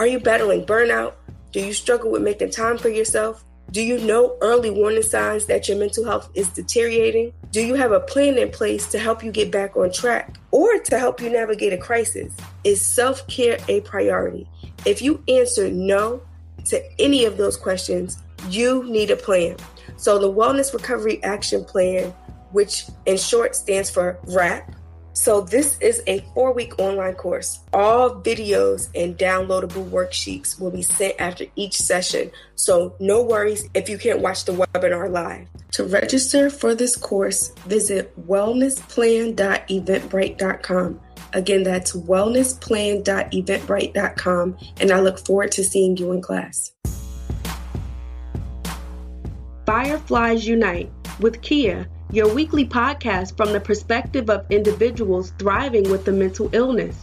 Are you battling burnout? Do you struggle with making time for yourself? Do you know early warning signs that your mental health is deteriorating? Do you have a plan in place to help you get back on track or to help you navigate a crisis? Is self-care a priority? If you answer no to any of those questions, you need a plan. So the Wellness Recovery Action Plan, which in short stands for WRAP. So this is a 4-week online course. All videos and downloadable worksheets will be sent after each session. So no worries if you can't watch the webinar live. To register for this course, visit wellnessplan.eventbrite.com. Again, that's wellnessplan.eventbrite.com. And I look forward to seeing you in class. Fireflies Unite with Kia, your weekly podcast from the perspective of individuals thriving with a mental illness.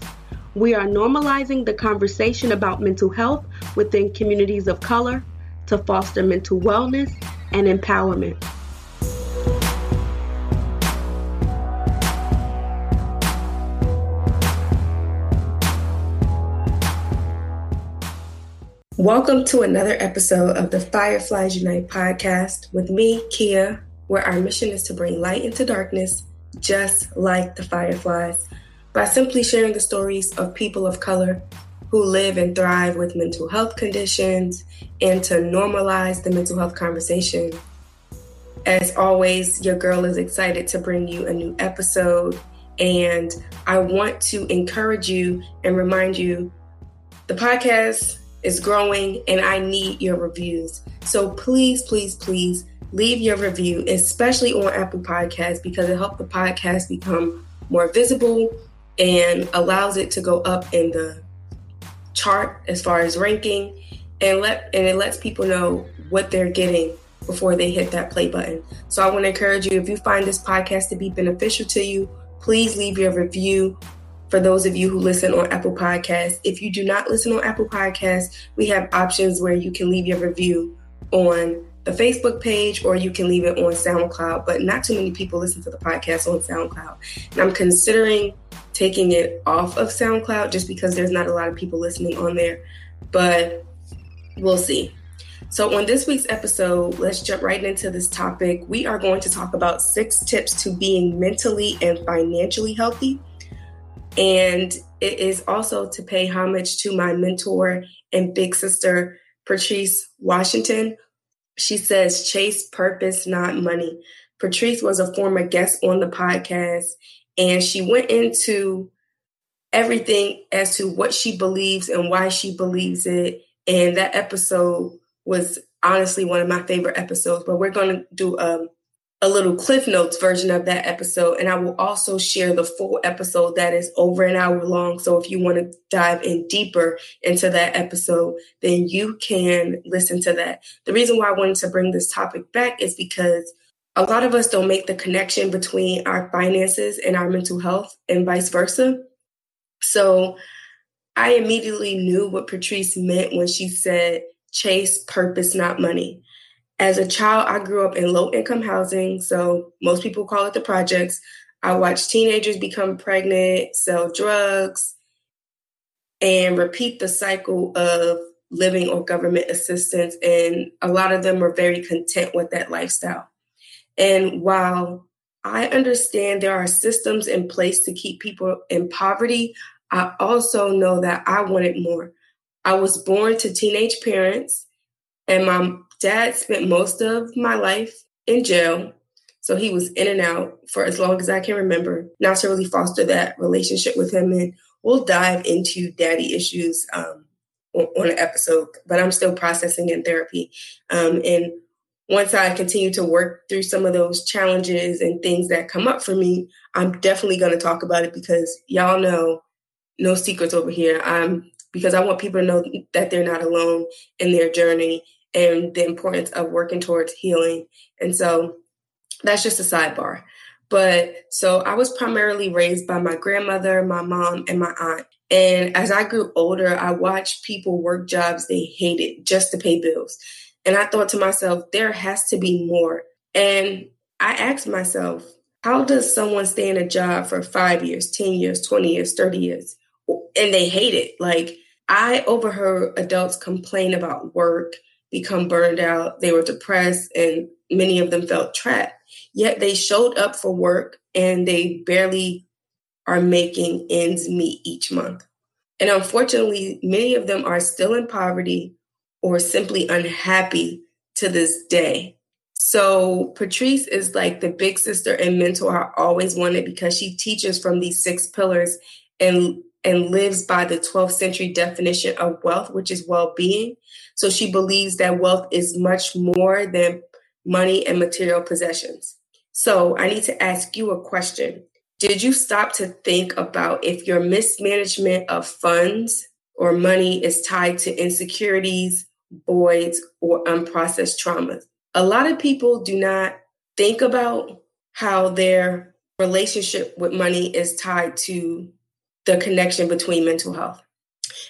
We are normalizing the conversation about mental health within communities of color to foster mental wellness and empowerment. Welcome to another episode of the Fireflies Unite podcast with me, Kia, where our mission is to bring light into darkness, just like the fireflies, by simply sharing the stories of people of color who live and thrive with mental health conditions and to normalize the mental health conversation. As always, your girl is excited to bring you a new episode, and I want to encourage you and remind you the podcast is growing and I need your reviews. So please, please, please, leave your review, especially on Apple Podcasts, because it helps the podcast become more visible and allows it to go up in the chart as far as ranking, and it lets people know what they're getting before they hit that play button. So I want to encourage you, if you find this podcast to be beneficial to you, please leave your review. For those of you who listen on Apple Podcasts, if you do not listen on Apple Podcasts, we have options where you can leave your review on the Facebook page, or you can leave it on SoundCloud, but not too many people listen to the podcast on SoundCloud. And I'm considering taking it off of SoundCloud just because there's not a lot of people listening on there, but we'll see. So on this week's episode, let's jump right into this topic. We are going to talk about 6 tips to being mentally and financially healthy. And it is also to pay homage to my mentor and big sister, Patrice Washington. She says, chase purpose, not money. Patrice was a former guest on the podcast, and she went into everything as to what she believes and why she believes it. And that episode was honestly one of my favorite episodes, but we're going to do a little Cliff Notes version of that episode. And I will also share the full episode that is over an hour long. So if you want to dive in deeper into that episode, then you can listen to that. The reason why I wanted to bring this topic back is because a lot of us don't make the connection between our finances and our mental health and vice versa. So I immediately knew what Patrice meant when she said, chase purpose, not money. As a child, I grew up in low-income housing, so most people call it the projects. I watched teenagers become pregnant, sell drugs, and repeat the cycle of living on government assistance, and a lot of them were very content with that lifestyle. And while I understand there are systems in place to keep people in poverty, I also know that I wanted more. I was born to teenage parents, and my dad spent most of my life in jail, so he was in and out for as long as I can remember. Not to really foster that relationship with him, and we'll dive into daddy issues on an episode, but I'm still processing in therapy. And once I continue to work through some of those challenges and things that come up for me, I'm definitely going to talk about it, because y'all know, no secrets over here. Because I want people to know that they're not alone in their journey and the importance of working towards healing. And so that's just a sidebar. But so I was primarily raised by my grandmother, my mom, and my aunt. And as I grew older, I watched people work jobs they hated just to pay bills. And I thought to myself, there has to be more. And I asked myself, how does someone stay in a job for 5 years, 10 years, 20 years, 30 years, and they hate it? Like, I overheard adults complain about work, become burned out. They were depressed and many of them felt trapped. Yet they showed up for work and they barely are making ends meet each month. And unfortunately, many of them are still in poverty or simply unhappy to this day. So Patrice is like the big sister and mentor I always wanted because she teaches from these 6 pillars and lives by the 12th century definition of wealth, which is well-being. So she believes that wealth is much more than money and material possessions. So I need to ask you a question. Did you stop to think about if your mismanagement of funds or money is tied to insecurities, voids, or unprocessed traumas? A lot of people do not think about how their relationship with money is tied to the connection between mental health.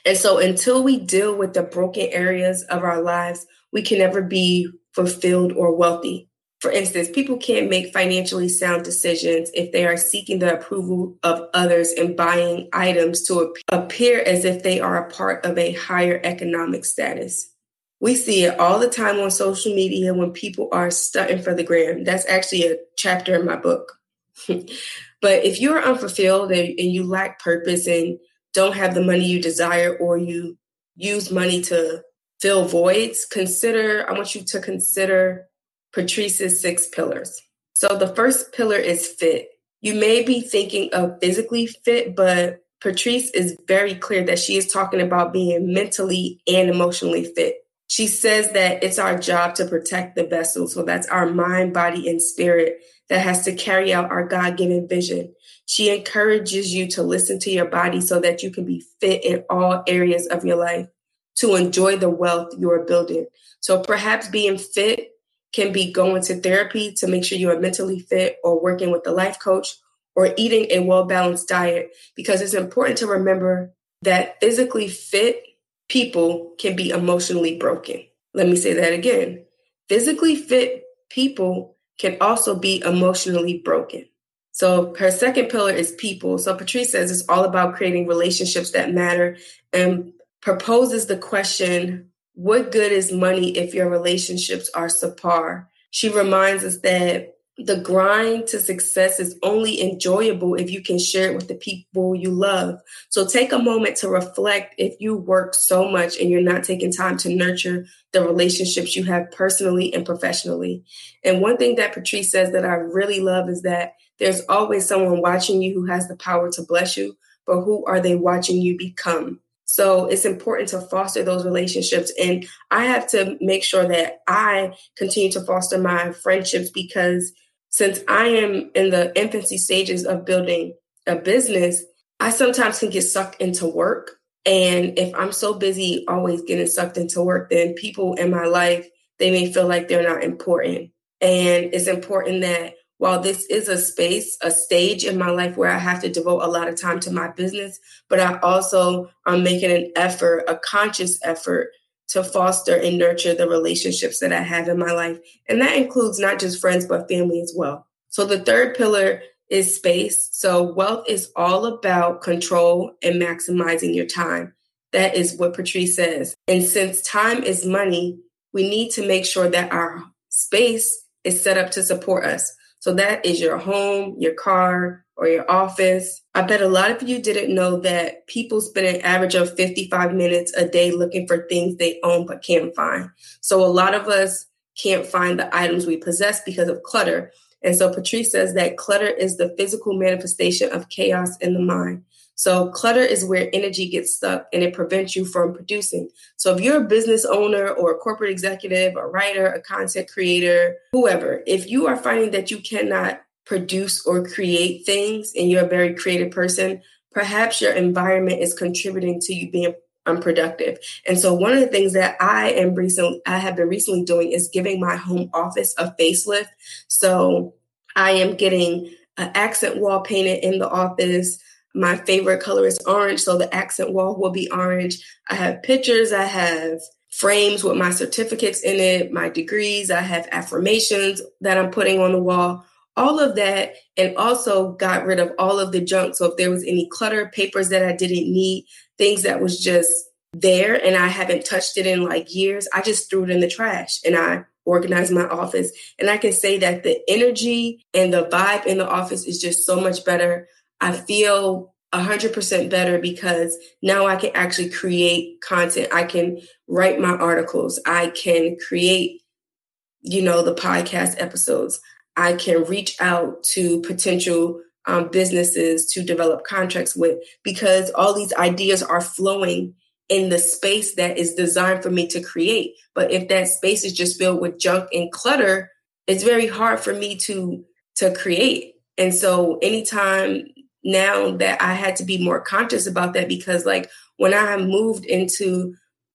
And so until we deal with the broken areas of our lives, we can never be fulfilled or wealthy. For instance, people can't make financially sound decisions if they are seeking the approval of others and buying items to appear as if they are a part of a higher economic status. We see it all the time on social media when people are stunting for the gram. That's actually a chapter in my book. But if you're unfulfilled and you lack purpose and don't have the money you desire, or you use money to fill voids, I want you to consider Patrice's 6 pillars. So the first pillar is fit. You may be thinking of physically fit, but Patrice is very clear that she is talking about being mentally and emotionally fit. She says that it's our job to protect the vessel. So that's our mind, body, and spirit that has to carry out our God-given vision. She encourages you to listen to your body so that you can be fit in all areas of your life to enjoy the wealth you are building. So perhaps being fit can be going to therapy to make sure you are mentally fit, or working with a life coach, or eating a well-balanced diet, because it's important to remember that physically fit people can be emotionally broken. Let me say that again. Physically fit people can also be emotionally broken. So her second pillar is people. So Patrice says it's all about creating relationships that matter, and proposes the question, what good is money if your relationships are subpar? She reminds us that the grind to success is only enjoyable if you can share it with the people you love. So take a moment to reflect if you work so much and you're not taking time to nurture the relationships you have personally and professionally. And one thing that Patrice says that I really love is that there's always someone watching you who has the power to bless you, but who are they watching you become? So it's important to foster those relationships. And I have to make sure that I continue to foster my friendships, because since I am in the infancy stages of building a business, I sometimes can get sucked into work. And if I'm so busy always getting sucked into work, then people in my life, they may feel like they're not important. And it's important that while this is a space, a stage in my life where I have to devote a lot of time to my business, but I also am making an effort, a conscious effort, to foster and nurture the relationships that I have in my life. And that includes not just friends, but family as well. So the third pillar is space. So wealth is all about control and maximizing your time. That is what Patrice says. And since time is money, we need to make sure that our space is set up to support us. So that is your home, your car, or your office. I bet a lot of you didn't know that people spend an average of 55 minutes a day looking for things they own but can't find. So a lot of us can't find the items we possess because of clutter. And so Patrice says that clutter is the physical manifestation of chaos in the mind. So clutter is where energy gets stuck and it prevents you from producing. So if you're a business owner or a corporate executive, a writer, a content creator, whoever, if you are finding that you cannot produce or create things and you're a very creative person, perhaps your environment is contributing to you being unproductive. And so one of the things that I have been recently doing is giving my home office a facelift. So I am getting an accent wall painted in the office. My favorite color is orange, so the accent wall will be orange. I have pictures. I have frames with my certificates in it, my degrees. I have affirmations that I'm putting on the wall, all of that, and also got rid of all of the junk. So if there was any clutter, papers that I didn't need, things that was just there and I haven't touched it in like years, I just threw it in the trash and I organized my office. And I can say that the energy and the vibe in the office is just so much better. I feel 100% better because now I can actually create content. I can write my articles. I can create, you know, the podcast episodes. I can reach out to potential businesses to develop contracts with, because all these ideas are flowing in the space that is designed for me to create. But if that space is just filled with junk and clutter, it's very hard for me to create. And so anytime now that I had to be more conscious about that, because like when I moved into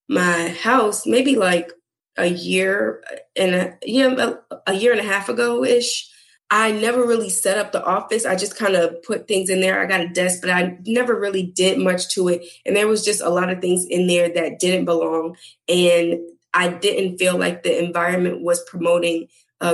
my house, maybe like a year and a half ago-ish, I never really set up the office. I just kind of put things in there. I got a desk, but I never really did much to it. And there was just a lot of things in there that didn't belong. And I didn't feel like the environment was promoting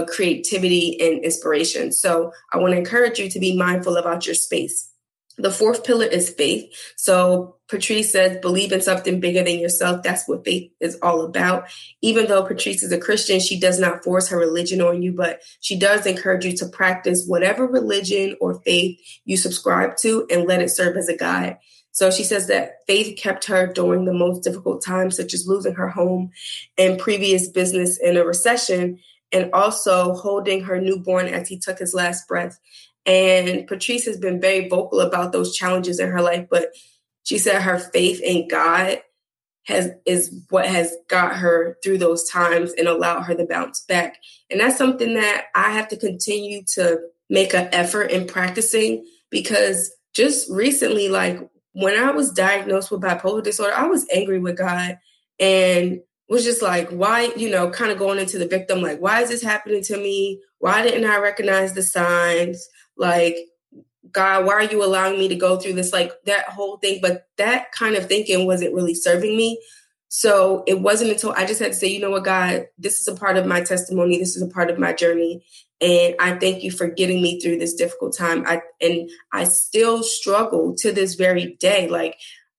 creativity and inspiration. So I want to encourage you to be mindful about your space. The fourth pillar is faith. So Patrice says, believe in something bigger than yourself. That's what faith is all about. Even though Patrice is a Christian, she does not force her religion on you, but she does encourage you to practice whatever religion or faith you subscribe to and let it serve as a guide. So she says that faith kept her during the most difficult times, such as losing her home and previous business in a recession, and also holding her newborn as he took his last breath. And Patrice has been very vocal about those challenges in her life, but she said her faith in God is what has got her through those times and allowed her to bounce back. And that's something that I have to continue to make an effort in practicing, because just recently, like when I was diagnosed with bipolar disorder, I was angry with God and was just like, why, you know, kind of going into the victim, like, why is this happening to me? Why didn't I recognize the signs? Like, God, why are you allowing me to go through this? Like that whole thing. But that kind of thinking wasn't really serving me. So it wasn't until I just had to say, you know what, God, this is a part of my testimony. This is a part of my journey. And I thank you for getting me through this difficult time. I still struggle to this very day. Like,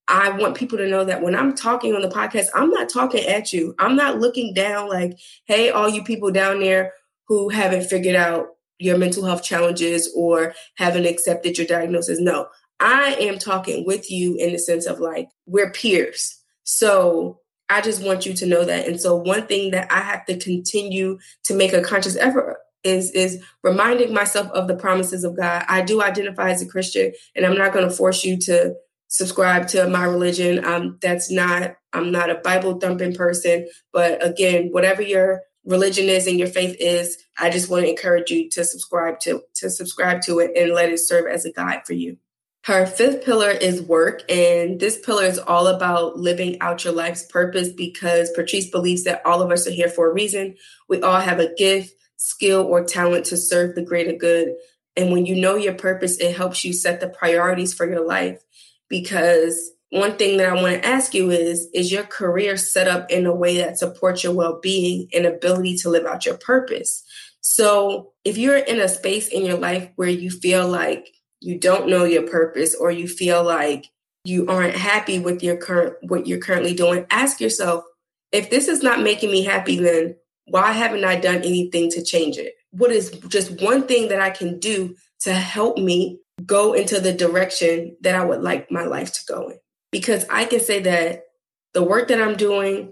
I want people to know that when I'm talking on the podcast, I'm not talking at you. I'm not looking down like, hey, all you people down there who haven't figured out your mental health challenges or haven't accepted your diagnosis. No, I am talking with you in the sense of like, we're peers. So I just want you to know that. And so one thing that I have to continue to make a conscious effort is reminding myself of the promises of God. I do identify as a Christian, and I'm not going to force you to subscribe to my religion. I'm not a Bible thumping person, but again, whatever your religion is and your faith is, I just want to encourage you to subscribe to it and let it serve as a guide for you. Her fifth pillar is work. And this pillar is all about living out your life's purpose, because Patrice believes that all of us are here for a reason. We all have a gift, skill, or talent to serve the greater good. And when you know your purpose, it helps you set the priorities for your life. Because one thing that I want to ask you is your career set up in a way that supports your well-being and ability to live out your purpose? So if you're in a space in your life where you feel like you don't know your purpose, or you feel like you aren't happy with what you're currently doing, ask yourself, if this is not making me happy, then why haven't I done anything to change it? What is just one thing that I can do to help me go into the direction that I would like my life to go in? Because I can say that the work that I'm doing,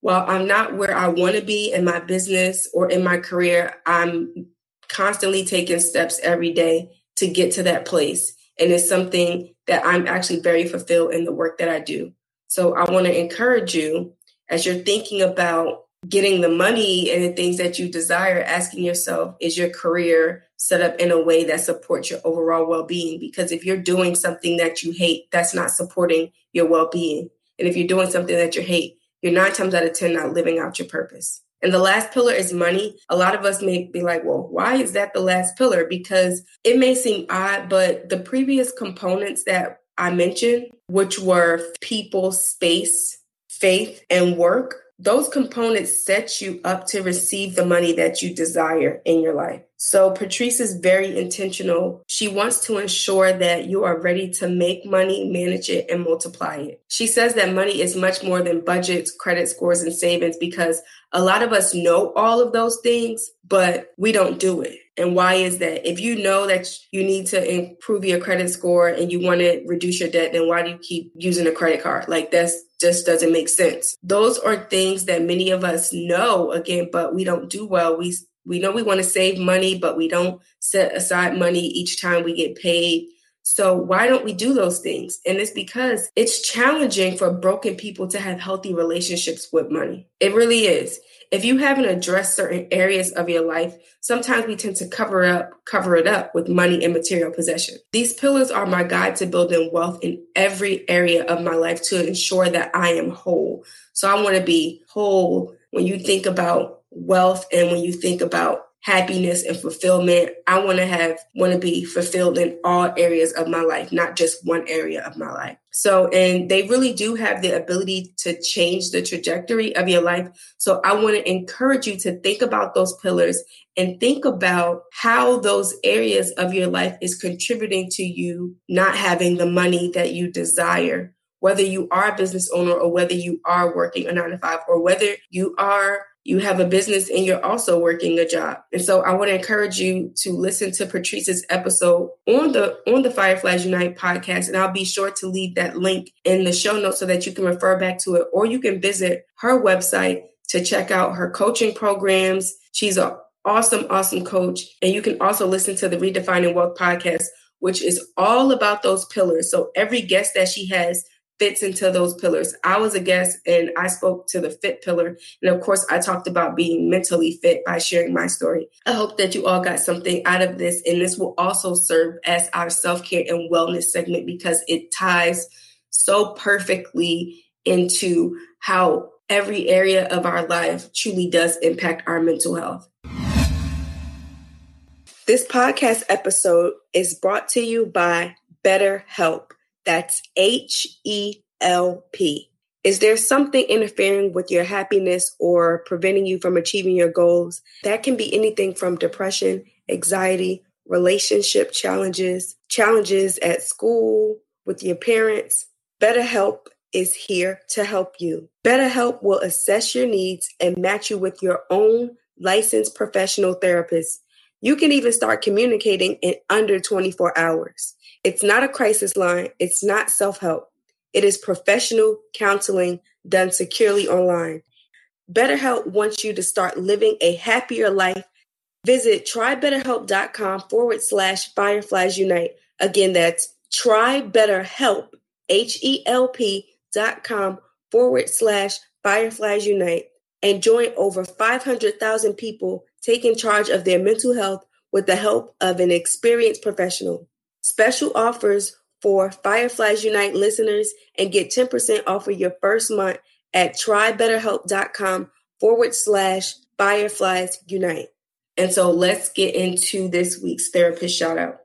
while I'm not where I want to be in my business or in my career, I'm constantly taking steps every day to get to that place. And it's something that I'm actually very fulfilled in the work that I do. So I want to encourage you, as you're thinking about getting the money and the things that you desire, asking yourself, is your career set up in a way that supports your overall well-being? Because if you're doing something that you hate, that's not supporting your well-being. And if you're doing something that you hate, you're 9 times out of 10 not living out your purpose. And the last pillar is money. A lot of us may be like, well, why is that the last pillar? Because it may seem odd, but the previous components that I mentioned, which were people, space, faith, and work, those components set you up to receive the money that you desire in your life. So Patrice is very intentional. She wants to ensure that you are ready to make money, manage it, and multiply it. She says that money is much more than budgets, credit scores, and savings, because a lot of us know all of those things, but we don't do it. And why is that? If you know that you need to improve your credit score and you want to reduce your debt, then why do you keep using a credit card? Like, that's just doesn't make sense. Those are things that many of us know, again, but we don't do well. We know we want to save money, but we don't set aside money each time we get paid. So why don't we do those things? And it's because it's challenging for broken people to have healthy relationships with money. It really is. If you haven't addressed certain areas of your life, sometimes we tend to cover it up with money and material possession. These pillars are my guide to building wealth in every area of my life to ensure that I am whole. So I want to be whole when you think about wealth and when you think about happiness and fulfillment. I want to be fulfilled in all areas of my life, not just one area of my life. So, and they really do have the ability to change the trajectory of your life. So I want to encourage you to think about those pillars and think about how those areas of your life is contributing to you not having the money that you desire, whether you are a business owner or whether you are working a 9-to-5 or whether you have a business and you're also working a job. And so I want to encourage you to listen to Patrice's episode on the Fireflies Unite podcast. And I'll be sure to leave that link in the show notes so that you can refer back to it, or you can visit her website to check out her coaching programs. She's an awesome, awesome coach. And you can also listen to the Redefining Wealth podcast, which is all about those pillars. So every guest that she has fits into those pillars. I was a guest and I spoke to the fit pillar. And of course, I talked about being mentally fit by sharing my story. I hope that you all got something out of this. And this will also serve as our self-care and wellness segment, because it ties so perfectly into how every area of our life truly does impact our mental health. This podcast episode is brought to you by BetterHelp. That's HELP. Is there something interfering with your happiness or preventing you from achieving your goals? That can be anything from depression, anxiety, relationship challenges at school, with your parents. BetterHelp is here to help you. BetterHelp will assess your needs and match you with your own licensed professional therapist. You can even start communicating in under 24 hours. It's not a crisis line. It's not self-help. It is professional counseling done securely online. BetterHelp wants you to start living a happier life. Visit trybetterhelp.com/Fireflies Unite. Again, that's trybetterhelp, HELP.com/Fireflies Unite, and join over 500,000 people taking charge of their mental health with the help of an experienced professional. Special offers for Fireflies Unite listeners, and get 10% off of your first month at trybetterhelp.com/Fireflies Unite. And so let's get into this week's therapist shout out.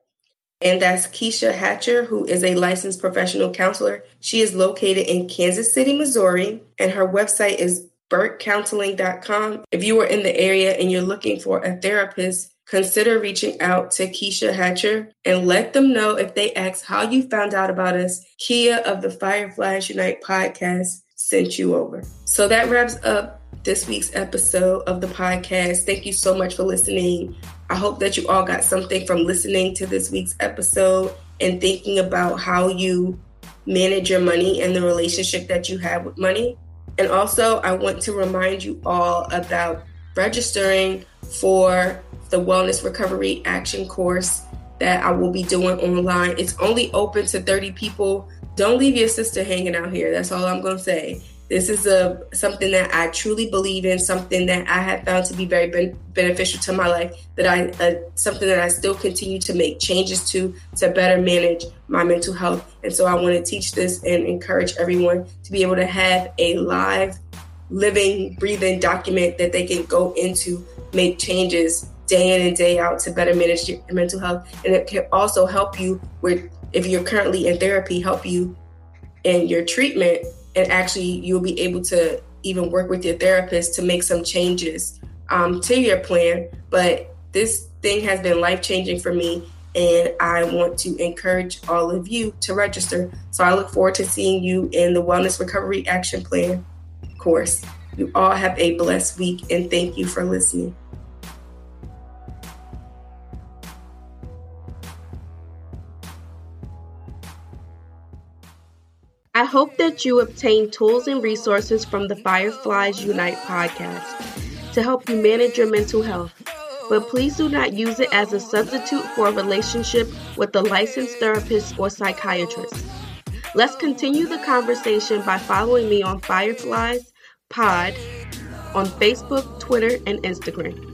And that's Keisha Hatcher, who is a licensed professional counselor. She is located in Kansas City, Missouri, and her website is BurtCounseling.com. If you are in the area and you're looking for a therapist, consider reaching out to Keisha Hatcher and let them know if they ask how you found out about us, Kia of the Fireflies Unite podcast sent you over. So that wraps up this week's episode of the podcast. Thank you so much for listening. I hope that you all got something from listening to this week's episode and thinking about how you manage your money and the relationship that you have with money. And also, I want to remind you all about registering for the Wellness Recovery Action course that I will be doing online. It's only open to 30 people. Don't leave your sister hanging out here. That's all I'm going to say. This is something that I truly believe in, something that I have found to be very beneficial to my life, that something that I still continue to make changes to better manage my mental health. And so I want to teach this and encourage everyone to be able to have a live, living, breathing document that they can go into, make changes day in and day out to better manage your mental health. And it can also help you with, if you're currently in therapy, help you in your treatment. And actually, you'll be able to even work with your therapist to make some changes to your plan. But This thing has been life-changing for me, and I want to encourage all of you to register. So I look forward to seeing you in the Wellness Recovery Action Plan course. You all have a blessed week, and thank you for listening. I hope that you obtain tools and resources from the Fireflies Unite podcast to help you manage your mental health. But please do not use it as a substitute for a relationship with a licensed therapist or psychiatrist. Let's continue the conversation by following me on Fireflies Pod on Facebook, Twitter, and Instagram.